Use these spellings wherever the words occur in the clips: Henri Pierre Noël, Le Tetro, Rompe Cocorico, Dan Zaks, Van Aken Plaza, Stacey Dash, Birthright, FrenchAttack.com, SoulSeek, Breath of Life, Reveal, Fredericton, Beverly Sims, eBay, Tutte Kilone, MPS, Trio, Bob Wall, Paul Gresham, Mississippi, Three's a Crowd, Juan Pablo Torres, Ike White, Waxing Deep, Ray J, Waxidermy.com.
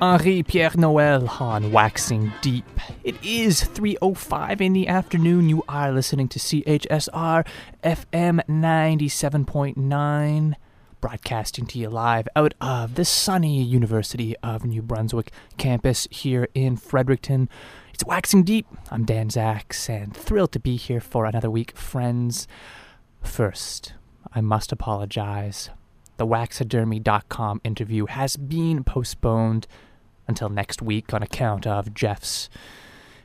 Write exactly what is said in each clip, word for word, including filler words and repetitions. Henri Pierre Noël on Waxing Deep. It is three oh five in the afternoon. You are listening to C H S R F M ninety-seven point nine, broadcasting to you live out of the sunny University of New Brunswick campus here in Fredericton. It's Waxing Deep. I'm Dan Zaks, and thrilled to be here for another week, friends. First, I must apologize. The Waxidermy dot com interview has been postponed until next week on account of Jeff's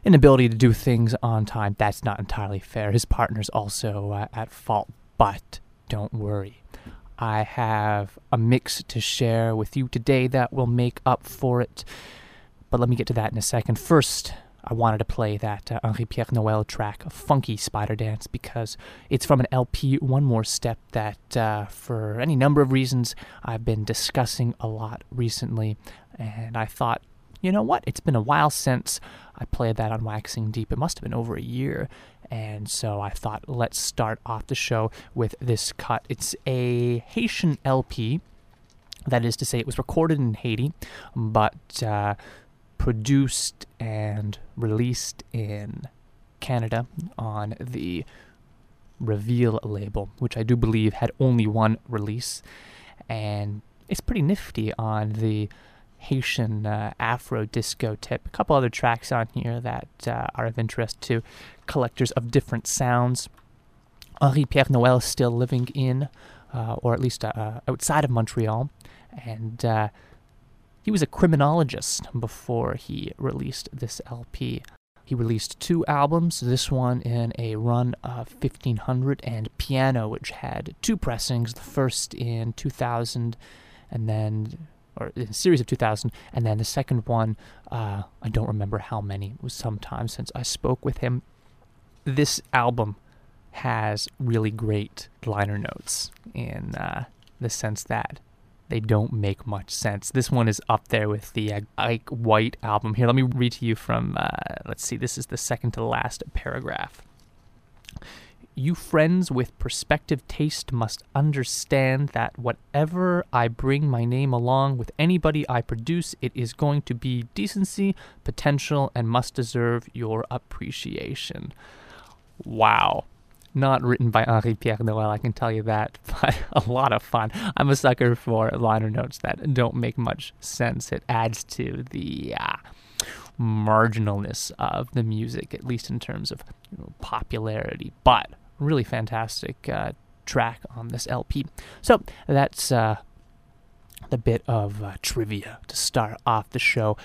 inability to do things on time. That's not entirely fair. His partner's also uh, at fault, but don't worry. I have a mix to share with you today that will make up for it, but let me get to that in a second. First, I wanted to play that uh, Henri Pierre Noël track, Funky Spider Dance, because it's from an L P, One More Step, that uh, for any number of reasons I've been discussing a lot recently. And I thought, you know what? It's been a while since I played that on Waxing Deep. It must have been over a year. And so I thought, let's start off the show with this cut. It's a Haitian L P. That is to say, it was recorded in Haiti, but Uh, produced and released in Canada on the Reveal label, which I do believe had only one release, and it's pretty nifty on the Haitian uh, Afro disco tip. A couple other tracks on here that uh, are of interest to collectors of different sounds. Henri Pierre Noël is still living in, uh, or at least uh, outside of Montreal, and uh, he was a criminologist before he released this L P. He released two albums, this one in a run of fifteen hundred and Piano, which had two pressings, the first in two thousand, and then, or in a series of two thousand, and then the second one, uh, I don't remember how many, it was some time since I spoke with him. This album has really great liner notes in uh, the sense that they don't make much sense. This one is up there with the uh, Ike White album. Here, let me read to you from, uh, let's see, this is the second to last paragraph. You friends with prospective taste must understand that whatever I bring my name along with anybody I produce, it is going to be decency, potential, and must deserve your appreciation. Wow. Not written by Henri Pierre Noël, I can tell you that, but a lot of fun. I'm a sucker for liner notes that don't make much sense. It adds to the uh, marginalness of the music, at least in terms of, you know, popularity, but really fantastic uh, track on this L P. So that's uh, the bit of uh, trivia to start off the show.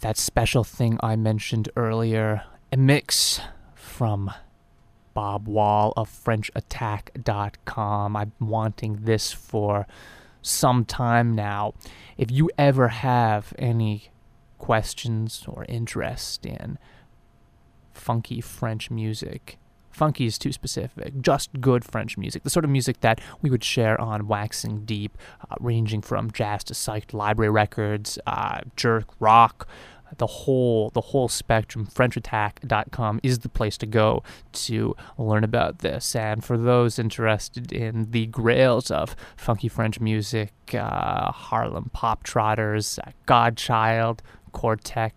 That special thing I mentioned earlier, a mix from Bob Wall of French Attack dot com. I've been wanting this for some time now. If you ever have any questions or interest in funky French music, funky is too specific, just good French music, the sort of music that we would share on Waxing Deep, uh, ranging from jazz to psyched library records, uh, jerk, rock, The whole the whole spectrum. French Attack dot com is the place to go to learn about this. And for those interested in the grails of funky French music, uh, Harlem Pop Trotters, uh, Godchild, Cortex,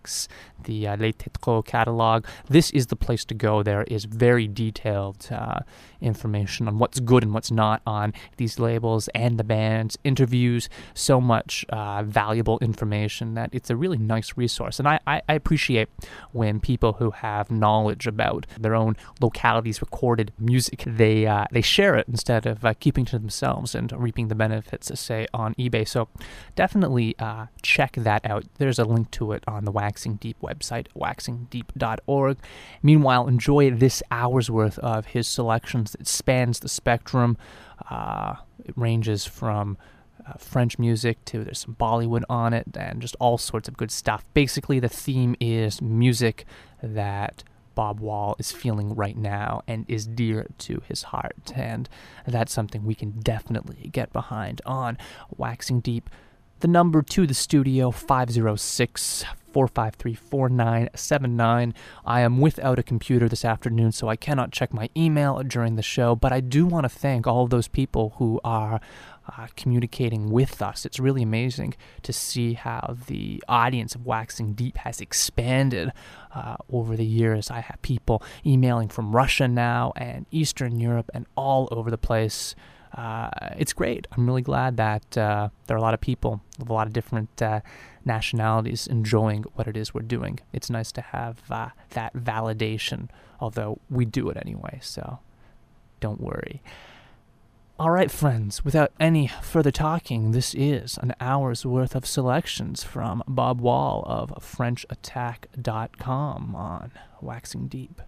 the uh, Le Tetro catalog, this is the place to go. There is very detailed uh, information on what's good and what's not on these labels and the bands, interviews, so much uh, valuable information that it's a really nice resource. And I, I, I appreciate when people who have knowledge about their own locality's recorded music, they uh, they share it instead of uh, keeping to themselves and reaping the benefits, say, on eBay. So definitely uh, check that out. There's a link to it on the Waxing Deep website, waxing deep dot org. Meanwhile, enjoy this hour's worth of his selections. It spans the spectrum. Uh, it ranges from uh, French music to there's some Bollywood on it and just all sorts of good stuff. Basically, the theme is music that Bob Wall is feeling right now and is dear to his heart, and that's something we can definitely get behind on Waxing Deep. The number to the studio, five oh six, four five three, four nine seven nine. I am without a computer this afternoon, so I cannot check my email during the show, but I do want to thank all of those people who are uh, communicating with us. It's really amazing to see how the audience of Waxing Deep has expanded uh, over the years. I have people emailing from Russia now and Eastern Europe and all over the place. Uh, it's great. I'm really glad that uh, there are a lot of people of a lot of different uh, nationalities enjoying what it is we're doing. It's nice to have uh, that validation, although we do it anyway, so don't worry. All right, friends, without any further talking, this is an hour's worth of selections from Bob Wall of French Attack dot com on Waxing Deep.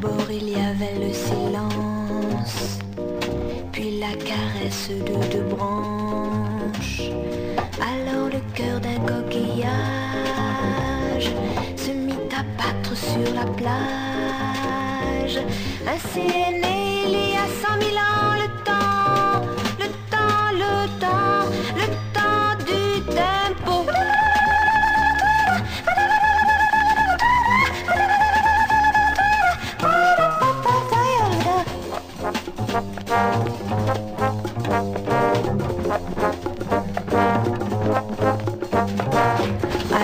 d'abord il y avait le silence, puis la caresse de deux branches. Alors le cœur d'un coquillage se mit à battre sur la plage. Ainsi est né il y a cent mille ans le temps, le temps, le temps, le temps du tempo.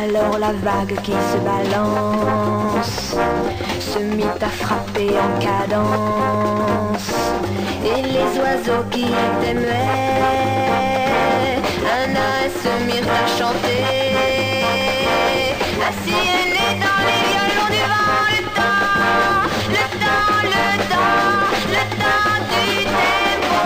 Alors la vague qui se balance se mit à frapper en cadence, et les oiseaux qui t'aimaient un à un se mirent à chanter. Ainsi est né dans les violons du vent le temps, le temps, le temps, le temps du tempo.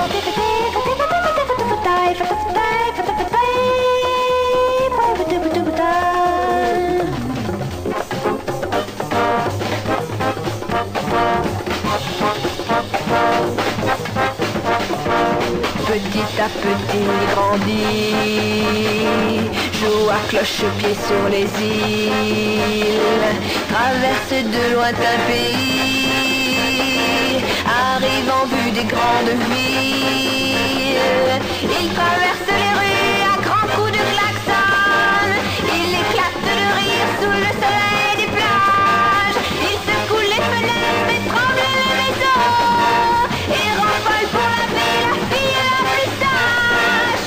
Petit à petit il grandit, joue à cloche-pied sur les îles, traverse de lointains pays, arrive en vue des grandes villes. Il traverse les rues à grands coups de klaxon, il éclate de rire sous le soleil des plages. Il secoue les fenêtres et tremble les maisons, et revole pour la ville la fille la plus sage.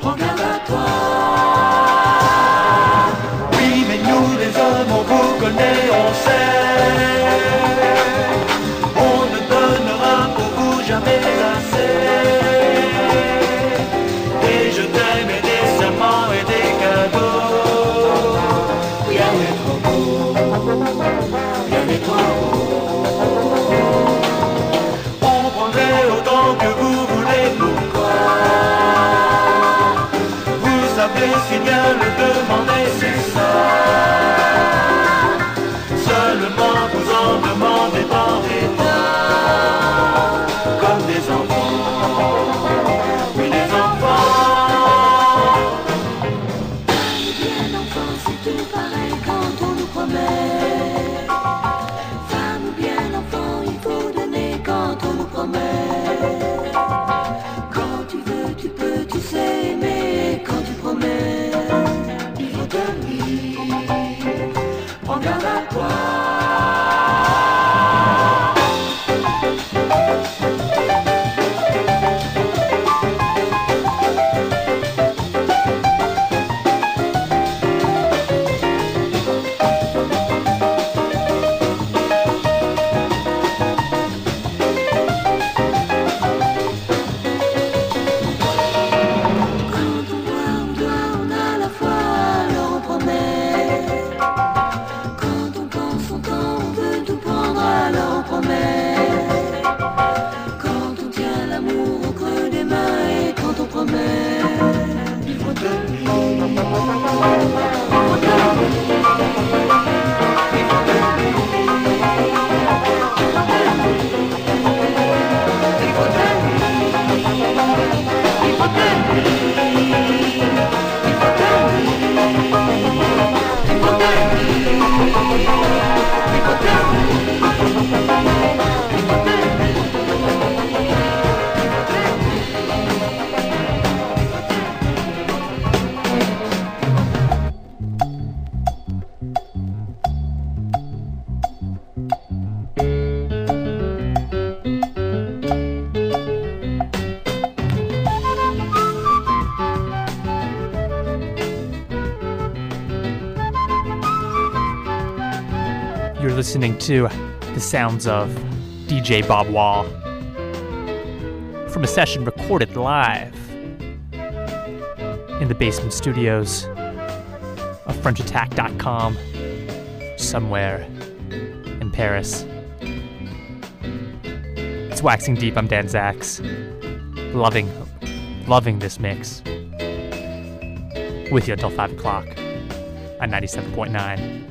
Regarde à toi. Oui, mais nous You're listening to the sounds of D J Bob Wall from a session recorded live in the basement studios of French Attack dot com somewhere in Paris. It's Waxing Deep. I'm Dan Zaks. Loving, loving this mix. With you until five o'clock at ninety-seven point nine.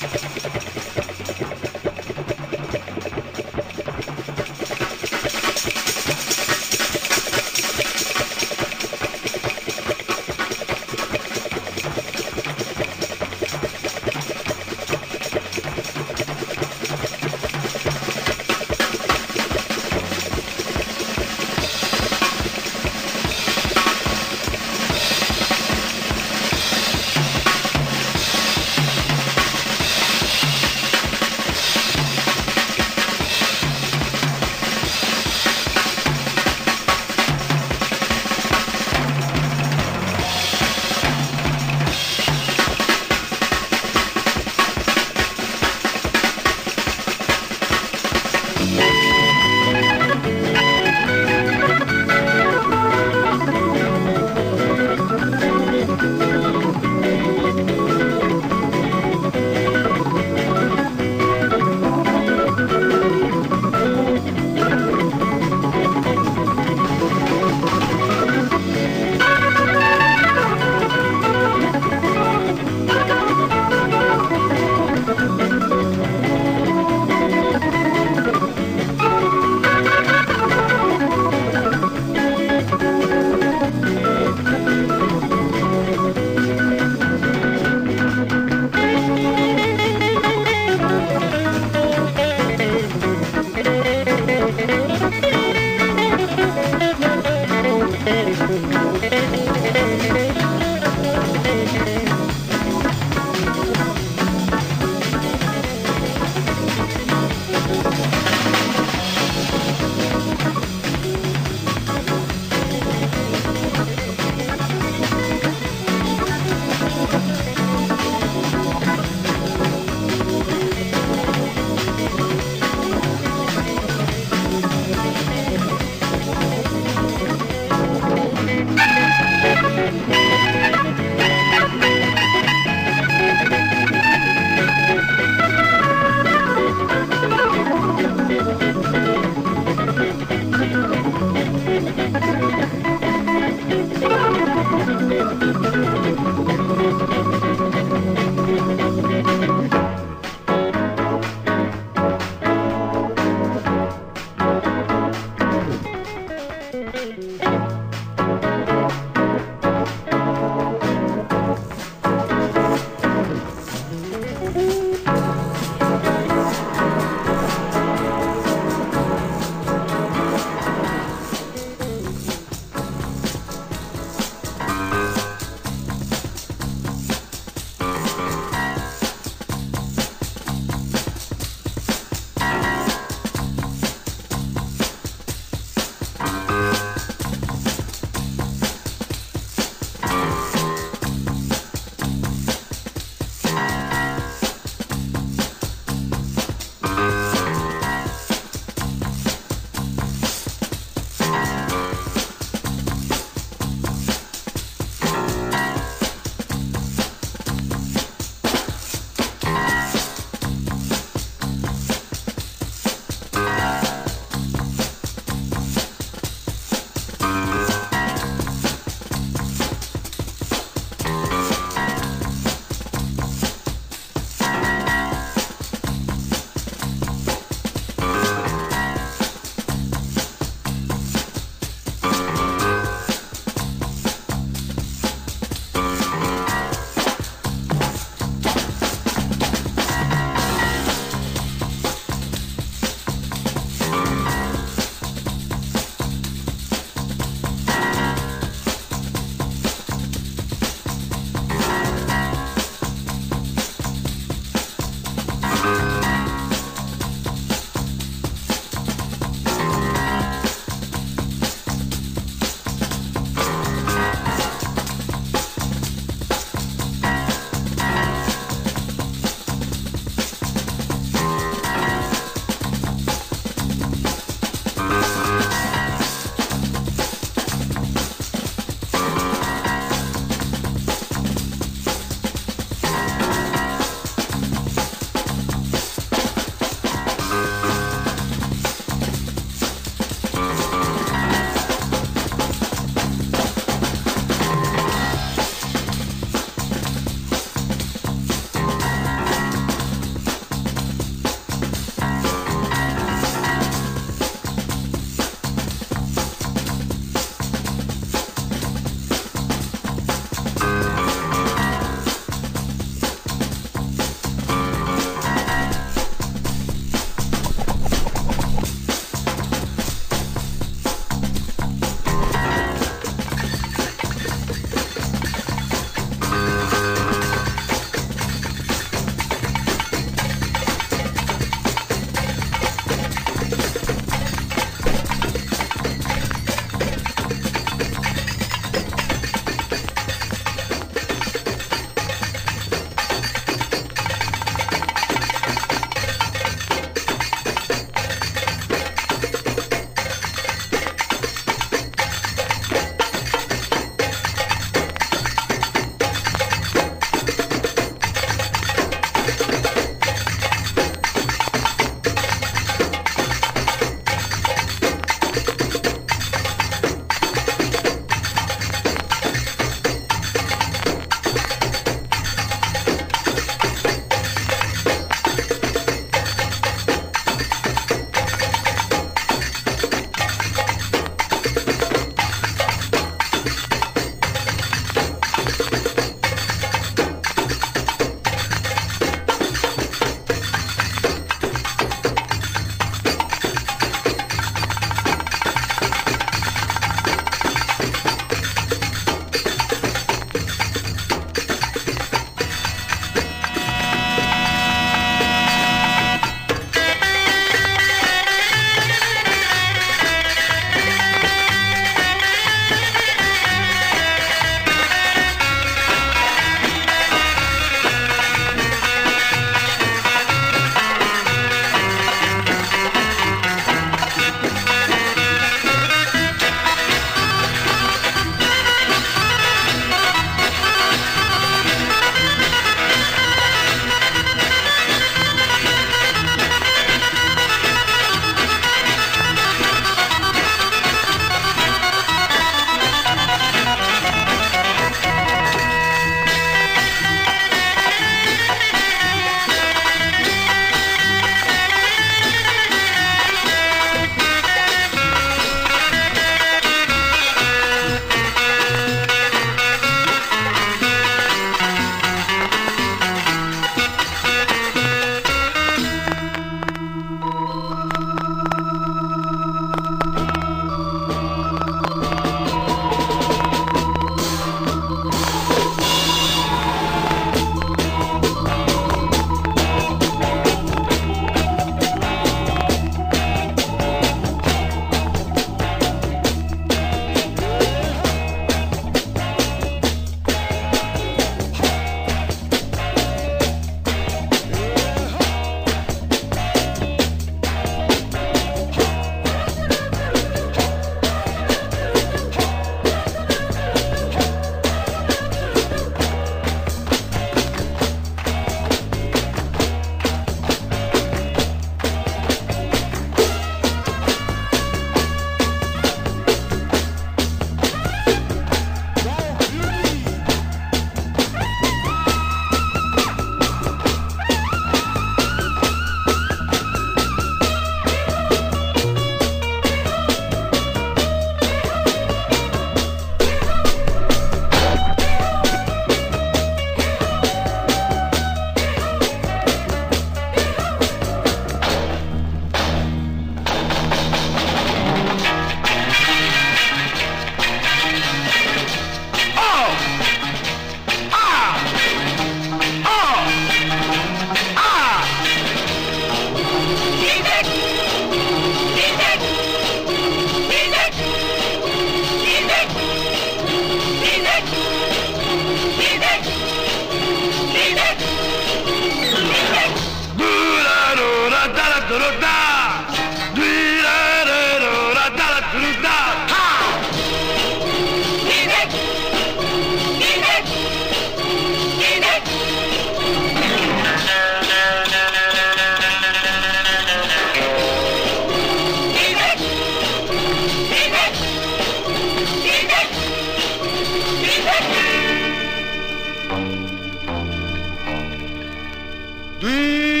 Music!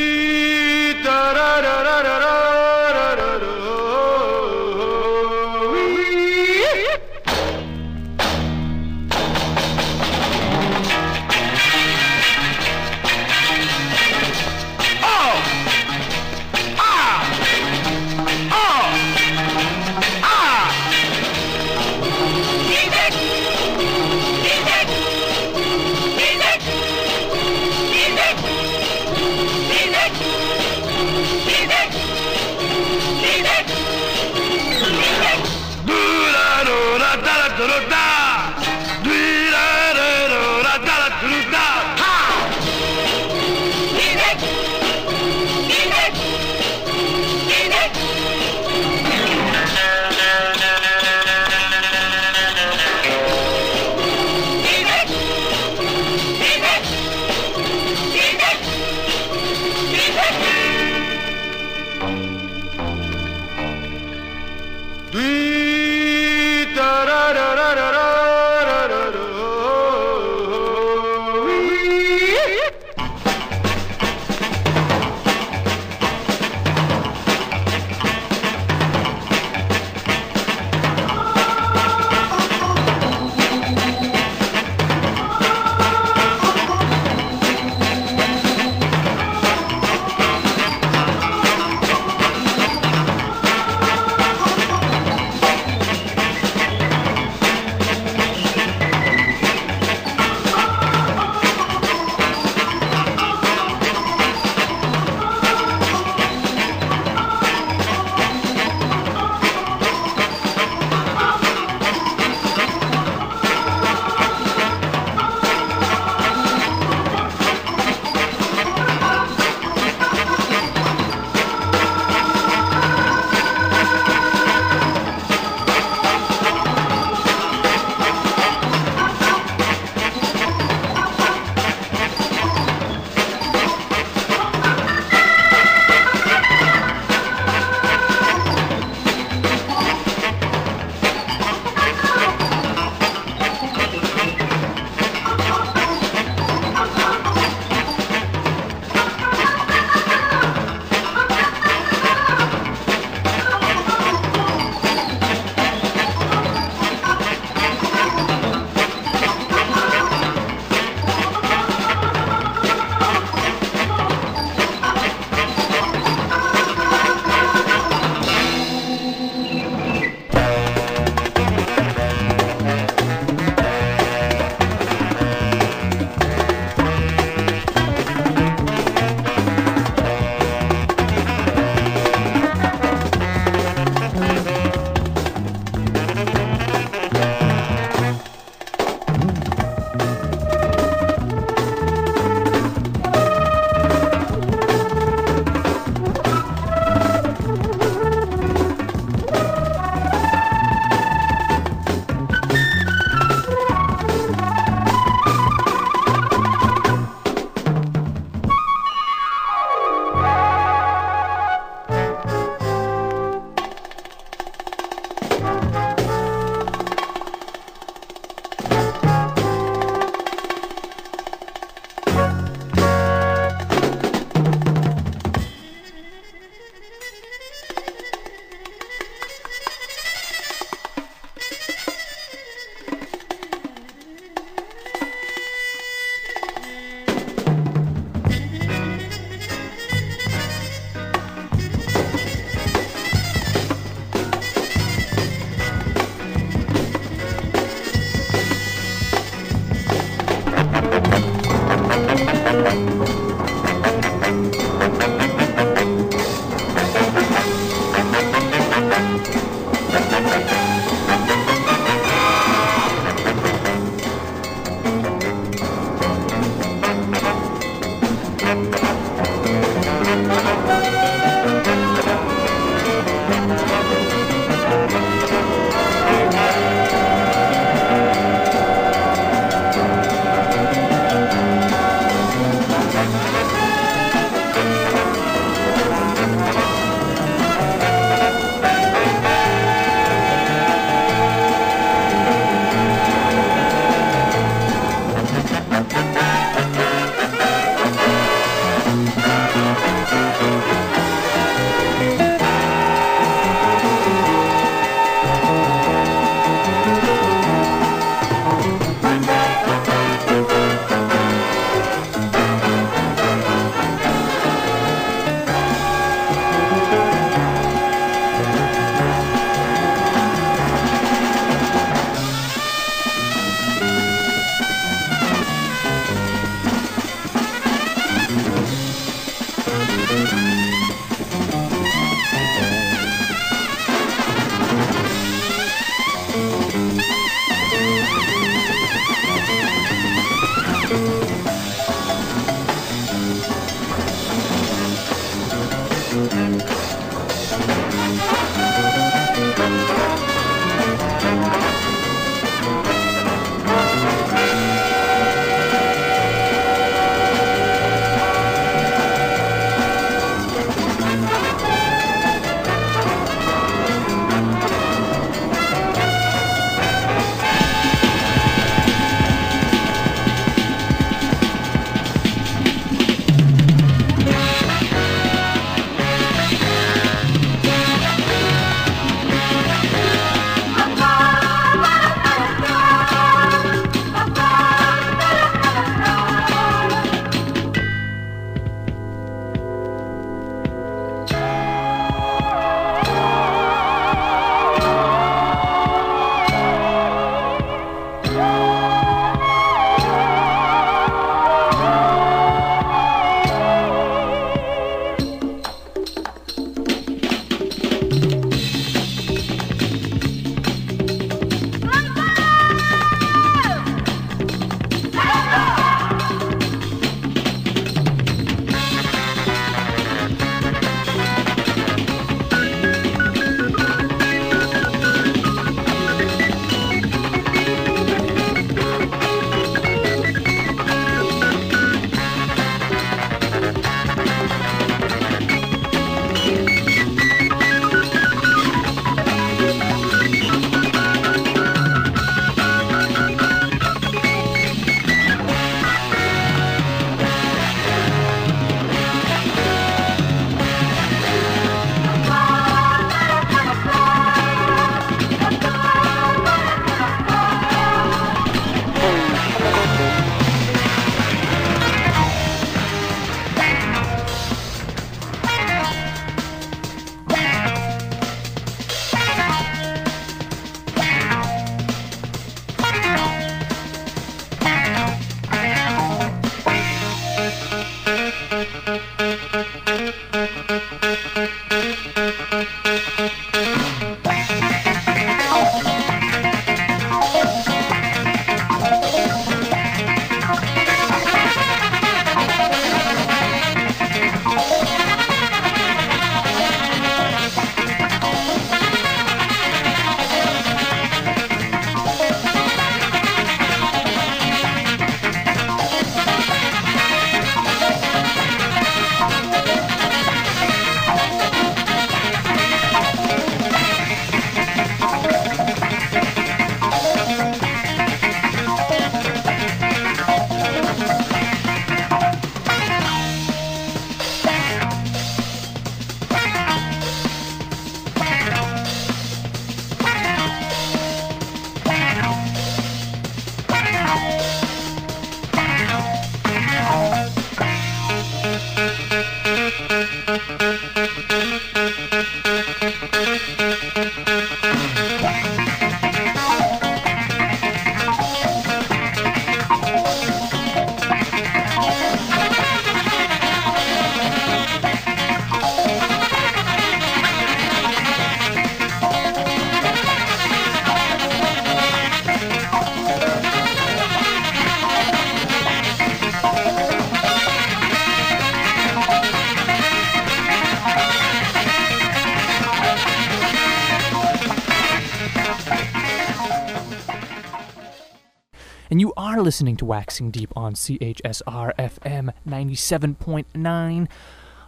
listening to Waxing Deep on C H S R F M ninety-seven point nine.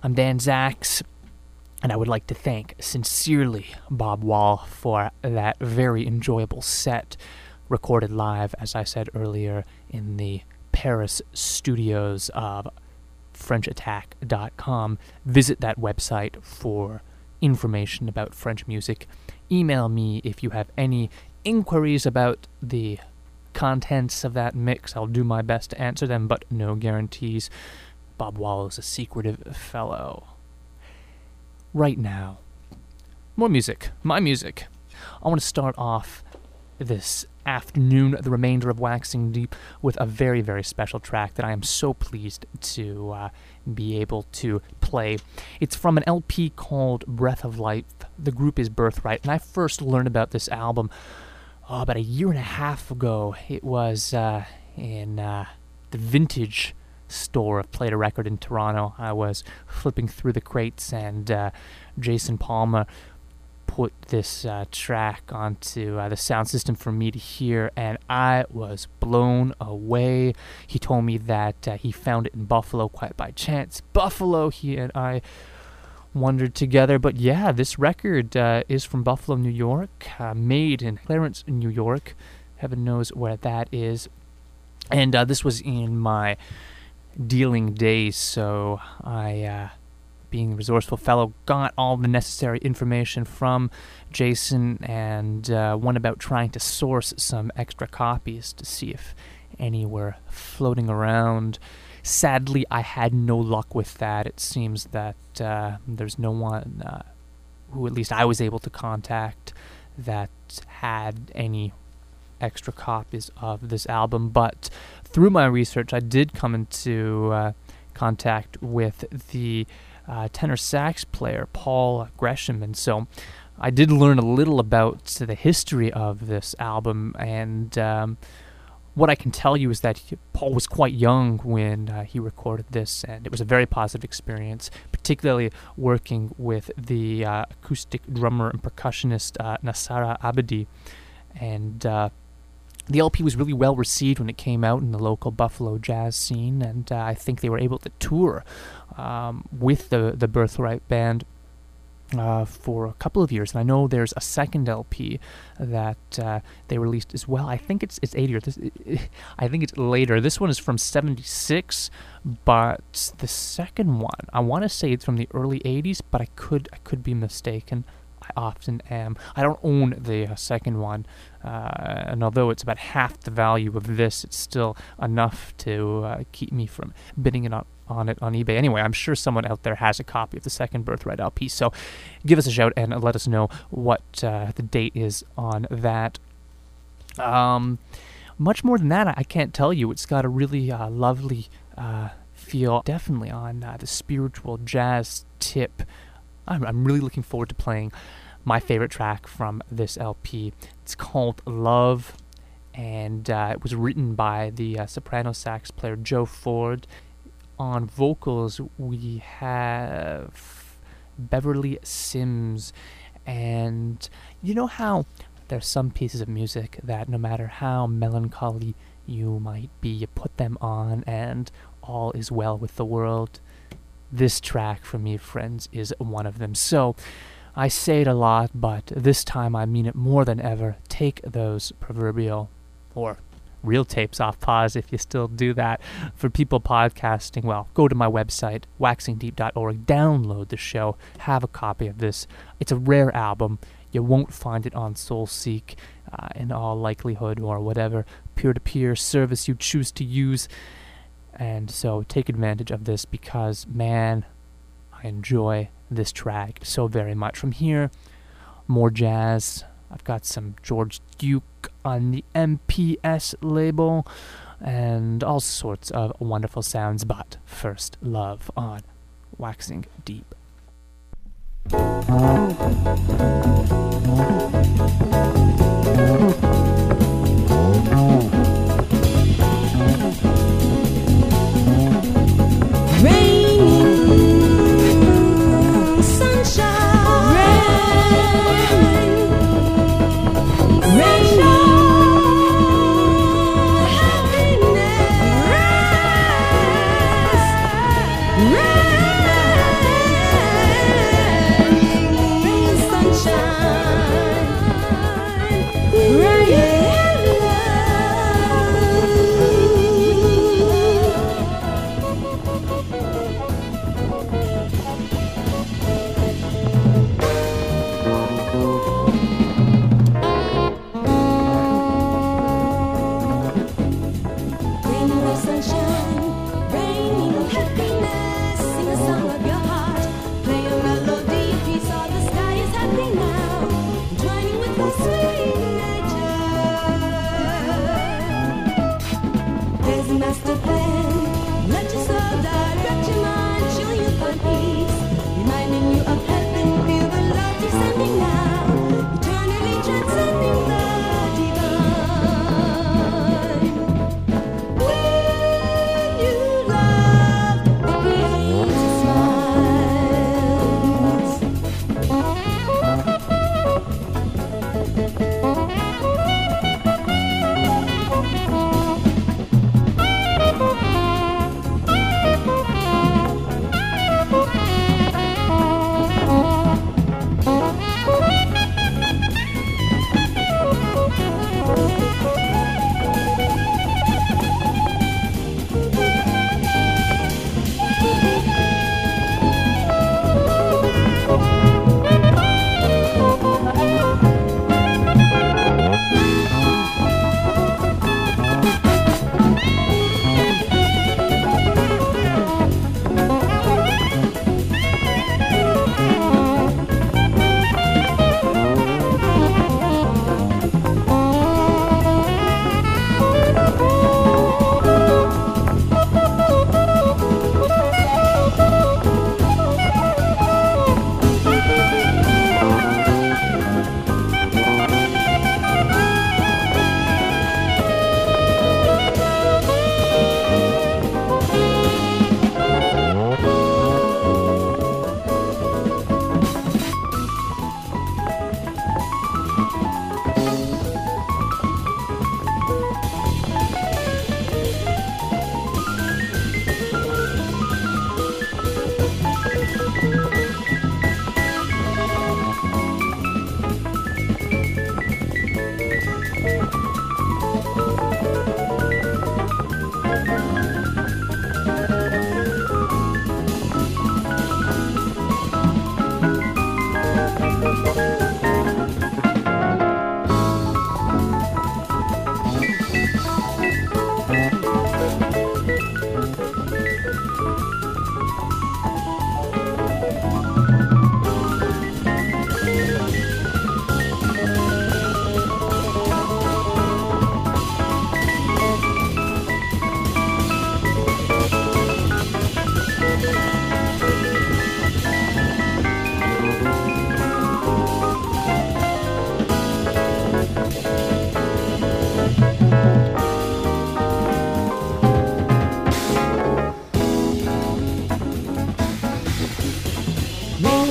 I'm Dan Zaks, and I would like to thank sincerely Bob Wall for that very enjoyable set, recorded live, as I said earlier, in the Paris studios of French Attack dot com. Visit that website for information about French music. Email me if you have any inquiries about the contents of that mix. I'll do my best to answer them, but no guarantees. Bob Wall is a secretive fellow. Right now, more music, my music. I want to start off this afternoon, the remainder of Waxing Deep, with a very, very special track that I am so pleased to uh, be able to play. It's from an L P called Breath of Life. The group is Birthright, and I first learned about this album oh, about a year and a half ago. It was uh, in uh, the vintage store of Play de Record in Toronto. I was flipping through the crates, and uh, Jason Palmer put this uh, track onto uh, the sound system for me to hear, and I was blown away. He told me that uh, he found it in Buffalo quite by chance. Buffalo, he and I wandered together, but yeah, this record uh, is from Buffalo, New York, uh, made in Clarence, New York. Heaven knows where that is. And uh, this was in my dealing days, so I... Uh, being a resourceful fellow, got all the necessary information from Jason, and uh, one about trying to source some extra copies to see if any were floating around. Sadly, I had no luck with that. It seems that uh, there's no one uh, who at least I was able to contact that had any extra copies of this album, but through my research, I did come into uh, contact with the Uh, tenor sax player Paul Gresham, and so I did learn a little about the history of this album, and um, what I can tell you is that he, Paul was quite young when uh, he recorded this, and it was a very positive experience, particularly working with the uh, acoustic drummer and percussionist uh, Nasara Abidi, and uh, the L P was really well received when it came out in the local Buffalo jazz scene, and uh, I think they were able to tour um, with the, the Birthright Band uh, for a couple of years. And I know there's a second L P that uh, they released as well. I think it's it's eighty or this, it, it, I think it's later. This one is from seventy-six, but the second one, I want to say it's from the early eighties, but I could I could be mistaken. I often am. I don't own the uh, second one, uh, and although it's about half the value of this, it's still enough to uh, keep me from bidding it on, on it on eBay. Anyway, I'm sure someone out there has a copy of the second Birthright L P, so give us a shout and let us know what uh, the date is on that. Um, much more than that, I can't tell you. It's got a really uh, lovely uh, feel, definitely on uh, the spiritual jazz tip. I'm, I'm really looking forward to playing my favorite track from this L P. It's called Love, and uh, it was written by the uh, soprano sax player Joe Ford. On vocals, we have Beverly Sims, and you know how there's some pieces of music that no matter how melancholy you might be, you put them on and all is well with the world? This track for me, friends, is one of them. So, I say it a lot, but this time I mean it more than ever. Take those proverbial or real tapes off pause, if you still do that. For people podcasting, well, go to my website, waxing deep dot org, download the show, have a copy of this. It's a rare album. You won't find it on SoulSeek uh, in all likelihood, or whatever peer-to-peer service you choose to use. And so take advantage of this, because, man, I enjoy this track so very much. From here, more jazz. I've got some George Duke on the M P S label and all sorts of wonderful sounds. But first, Love on Waxing Deep. Rain, rain, rain, rain,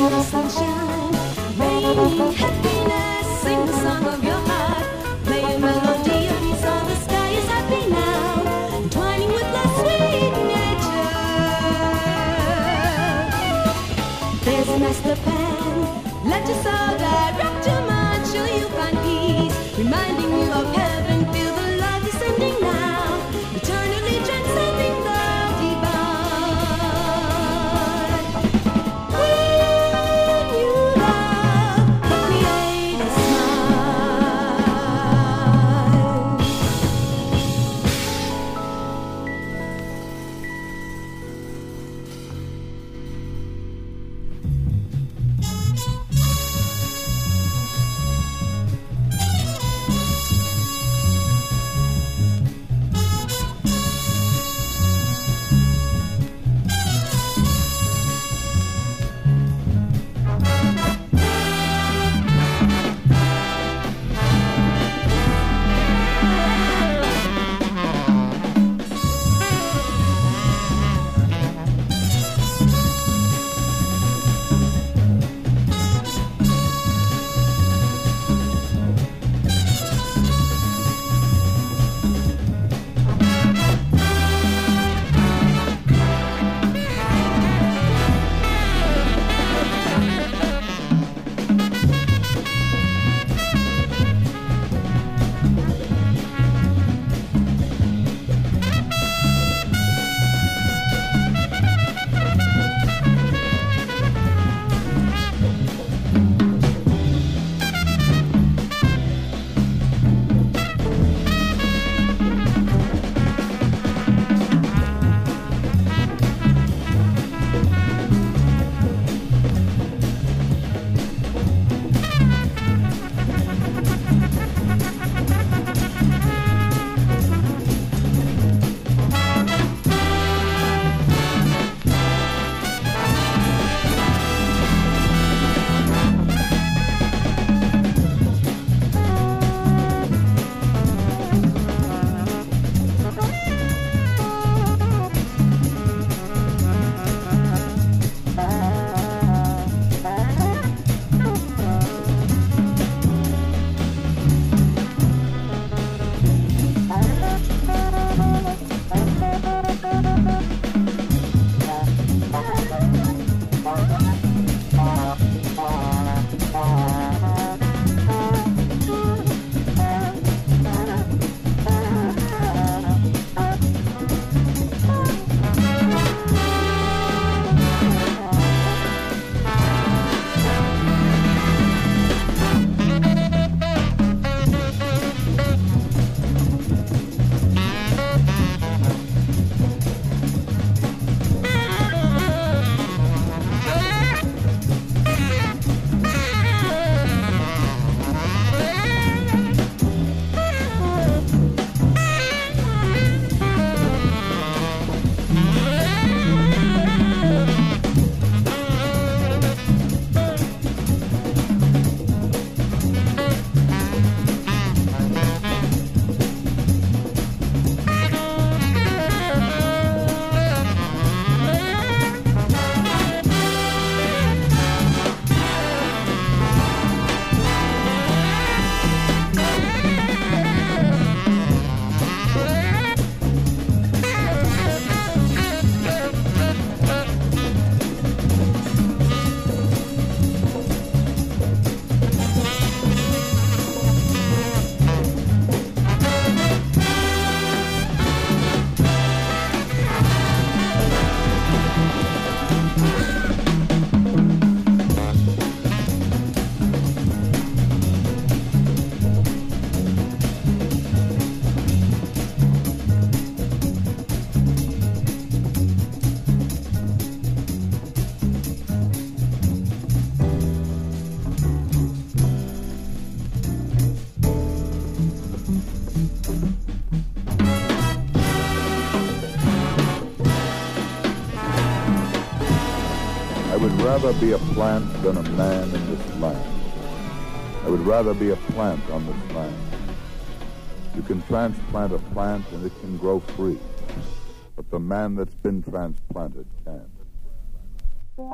I would rather be a plant than a man in this land. I would rather be a plant on this land. You can transplant a plant and it can grow free, but the man that's been transplanted can't. four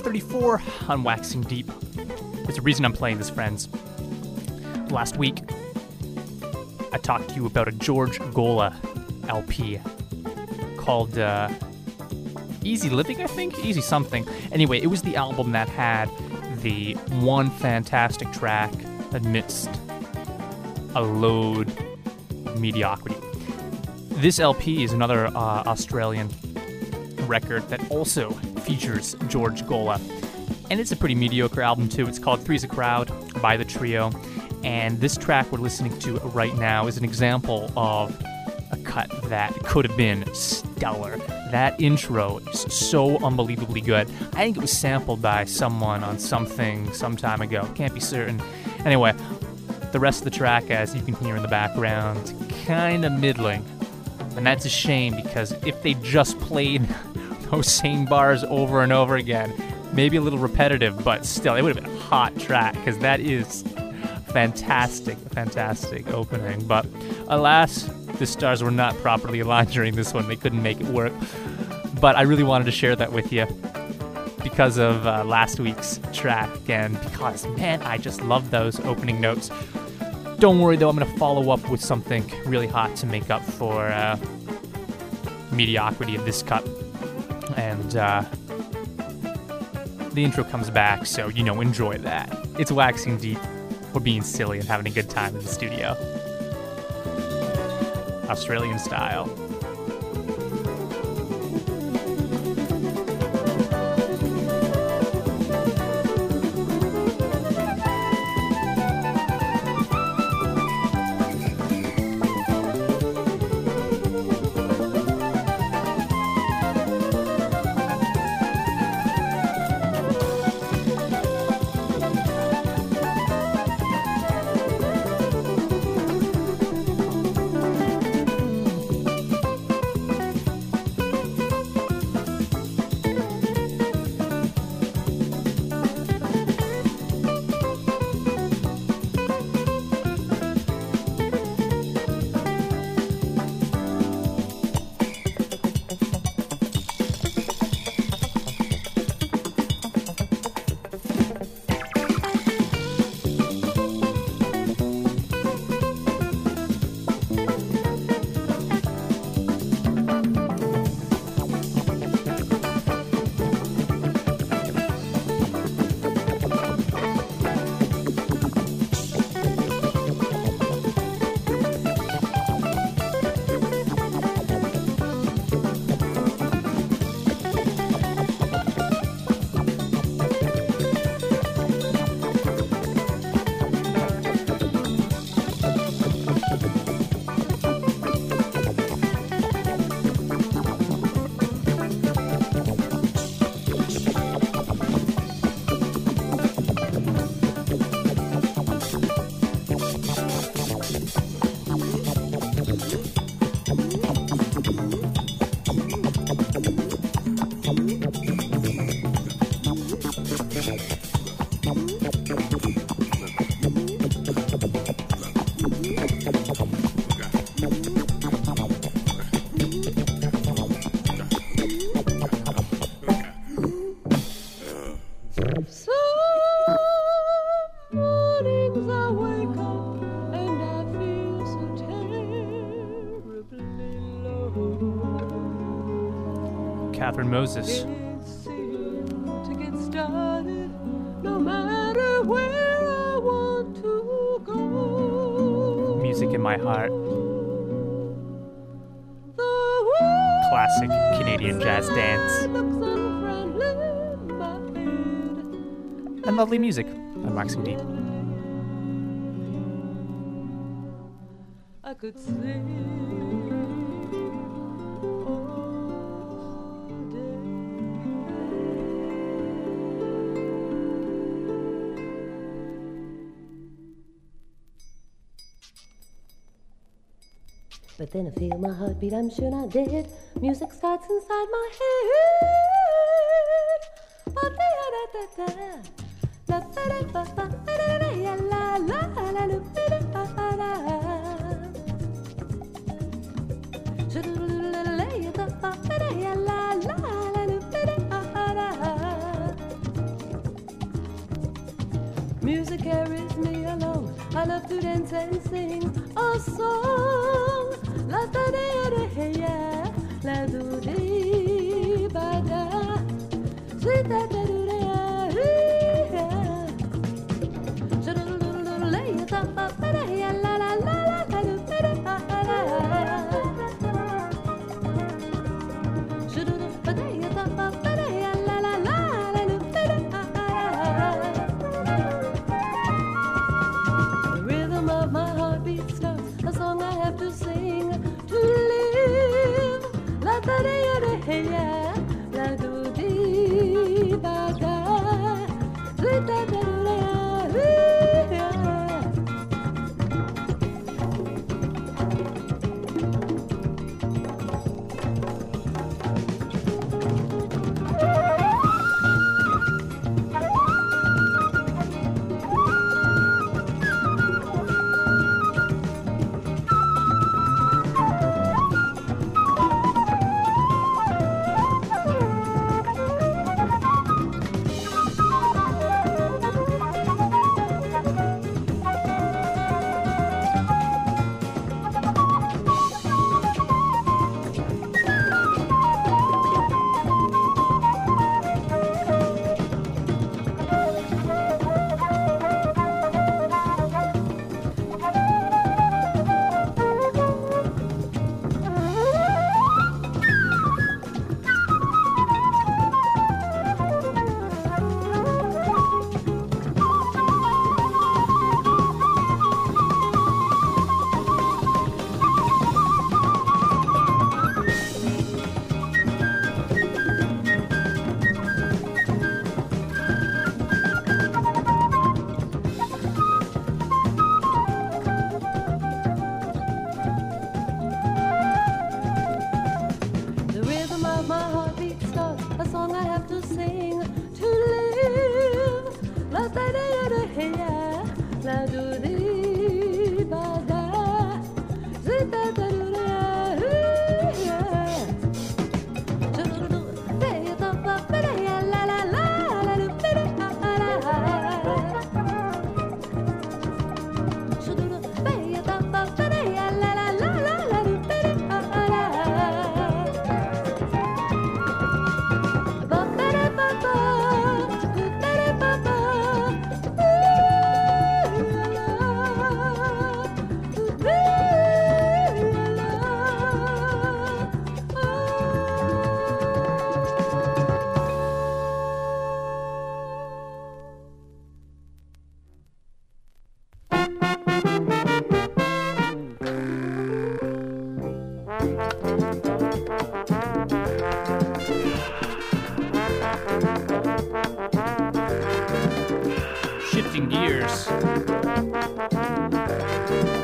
thirty-four on Waxing Deep. There's a reason I'm playing this, friends. Last week, I talked to you about a George Gola L P called uh, Easy Living, I think? Easy something. Anyway, it was the album that had the one fantastic track amidst a load of mediocrity. This L P is another uh, Australian record that also features George Gola, and it's a pretty mediocre album too. It's called Three's a Crowd by the Trio, and this track we're listening to right now is an example of a cut that could have been stellar. That intro is so unbelievably good. I think it was sampled by someone on something some time ago. Can't be certain. Anyway, the rest of the track, as you can hear in the background, kind of middling, and that's a shame because if they just played those same bars over and over again, maybe a little repetitive, but still, it would have been a hot track because that is fantastic, fantastic opening. But alas, the stars were not properly aligned during this one. They couldn't make it work. But I really wanted to share that with you because of uh, last week's track, and because, man, I just love those opening notes. Don't worry, though. I'm going to follow up with something really hot to make up for uh, mediocrity of this cut. And uh, the intro comes back, so, you know, enjoy that. It's Waxing Deep. We're being silly and having a good time in the studio. Australian style. Moses. To get started, no matter where I want to go. Music in my heart. Classic Canadian jazz dance. And lovely music on Waxing Deep. I could sleep. But then I feel my heartbeat, I'm sure I did. Music starts inside my head. Music carries me along. I love to dance and sing a song. La da da da ya, la do di ba da, si da da do da ya, so do do do do lay ya da ba ba da ya la la la la da do da ba da, so do do ba da ya da ba ba da ya la la la la do da. The rhythm of my heartbeat starts a song I have to sing. That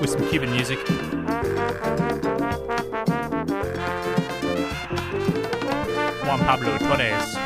with some Cuban music. Juan Pablo Torres.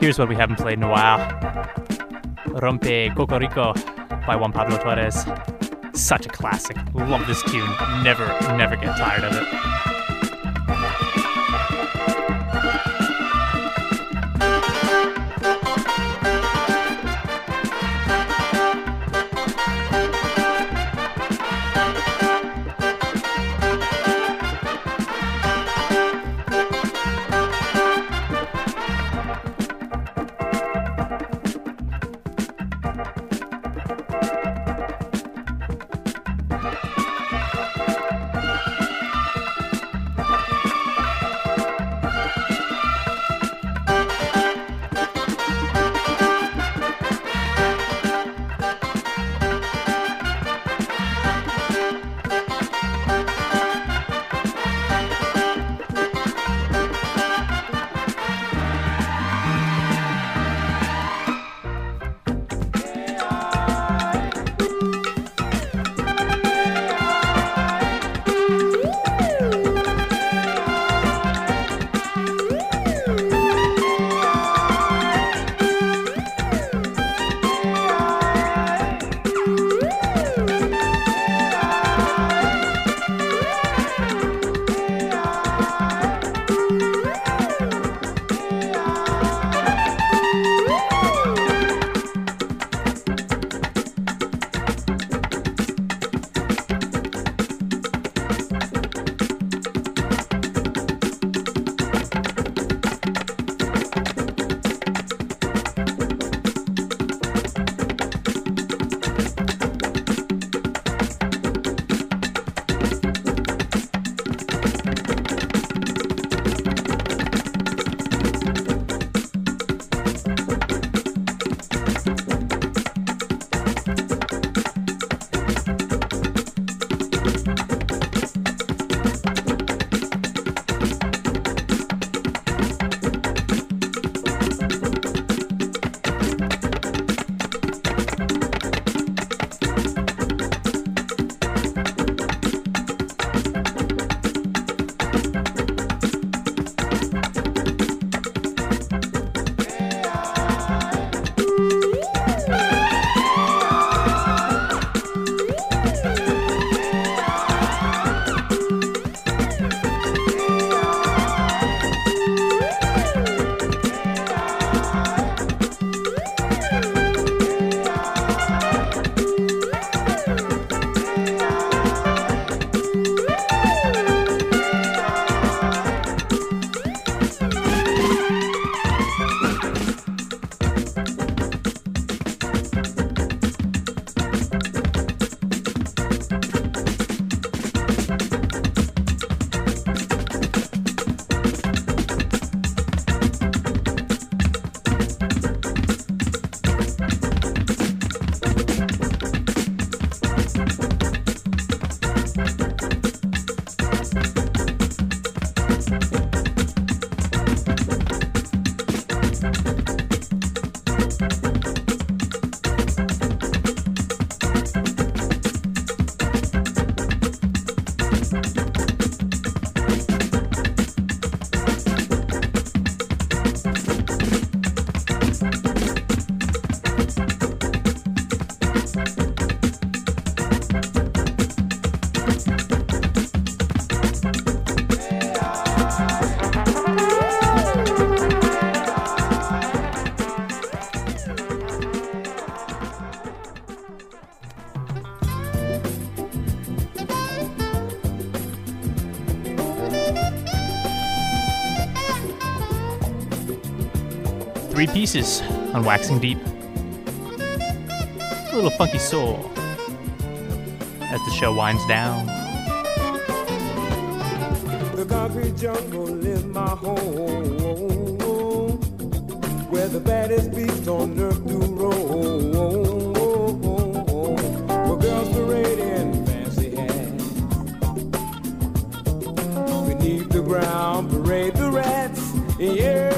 Here's what we haven't played in a while. Rompe Cocorico by Juan Pablo Torres. Such a classic. Love this tune. Never, never get tired of it. Three Pieces on Waxing Deep. A little funky soul as the show winds down. The concrete jungle is my home, where the baddest beasts on earth do roam, where girls parade in fancy hats, beneath the ground parade the rats, yeah.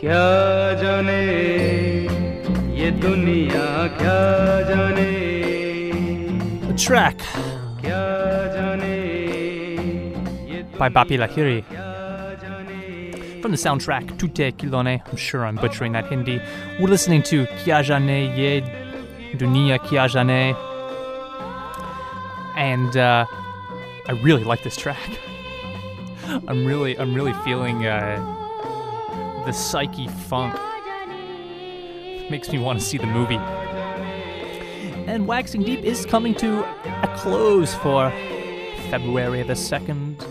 क्या जाने ये दुनिया क्या जाने. A track by Bappi Lahiri from the soundtrack Tutte Kilone. I'm sure I'm butchering that Hindi. We're listening to Kya Jane Ye Dunia Kya Jane, and uh, I really like this track. I'm really, I'm really feeling uh, the psyche funk. It makes me want to see the movie. And Waxing Deep is coming to a close for February the second,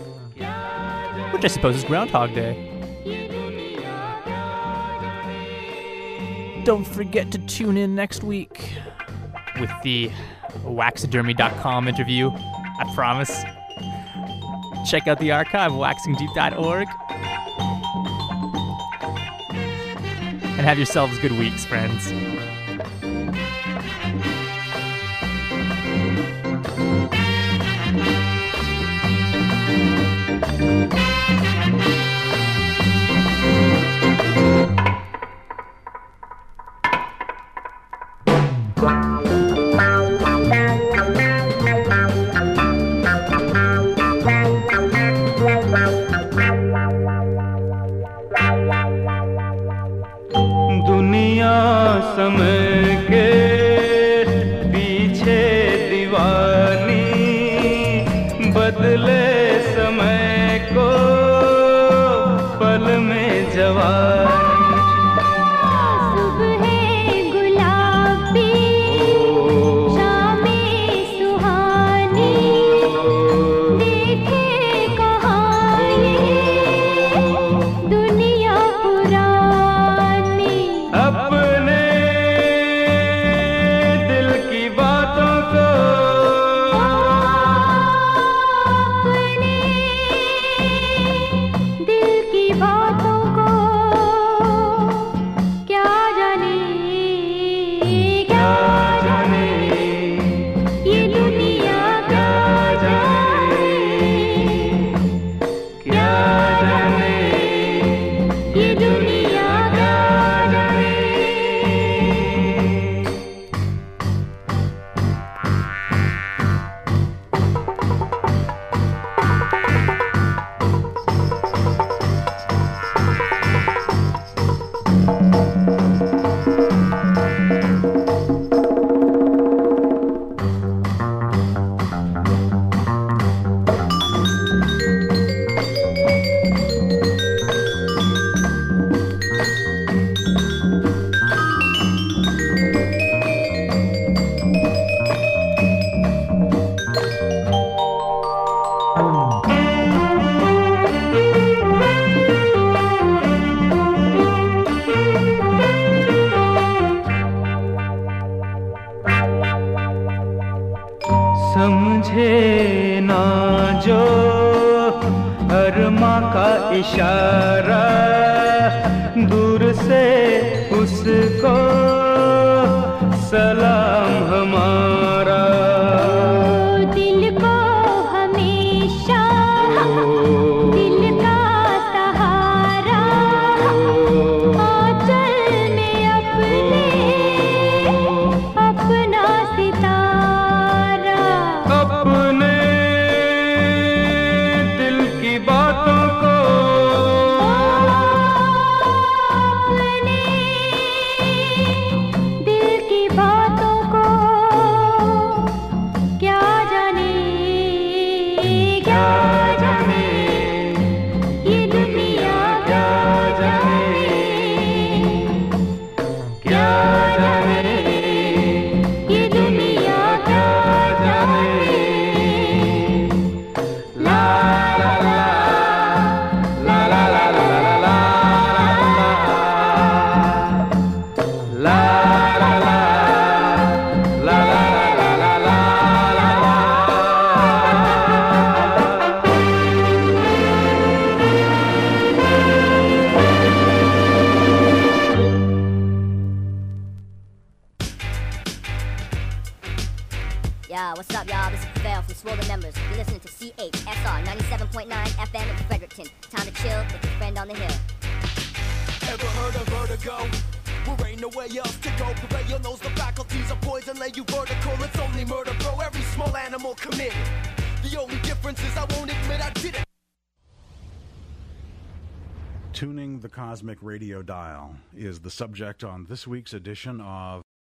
which I suppose is Groundhog Day. Don't forget to tune in next week with the Waxidermy dot com interview, I promise. Check out the archive, waxing deep dot org. And have yourselves good weeks, friends. Ever heard of vertigo? There ain't no way else to go. Player knows the faculties are poison, lay you vertical. It's only murder, bro. Every small animal committed. The only difference is I won't admit I did it. Tuning the cosmic radio dial is the subject on this week's edition of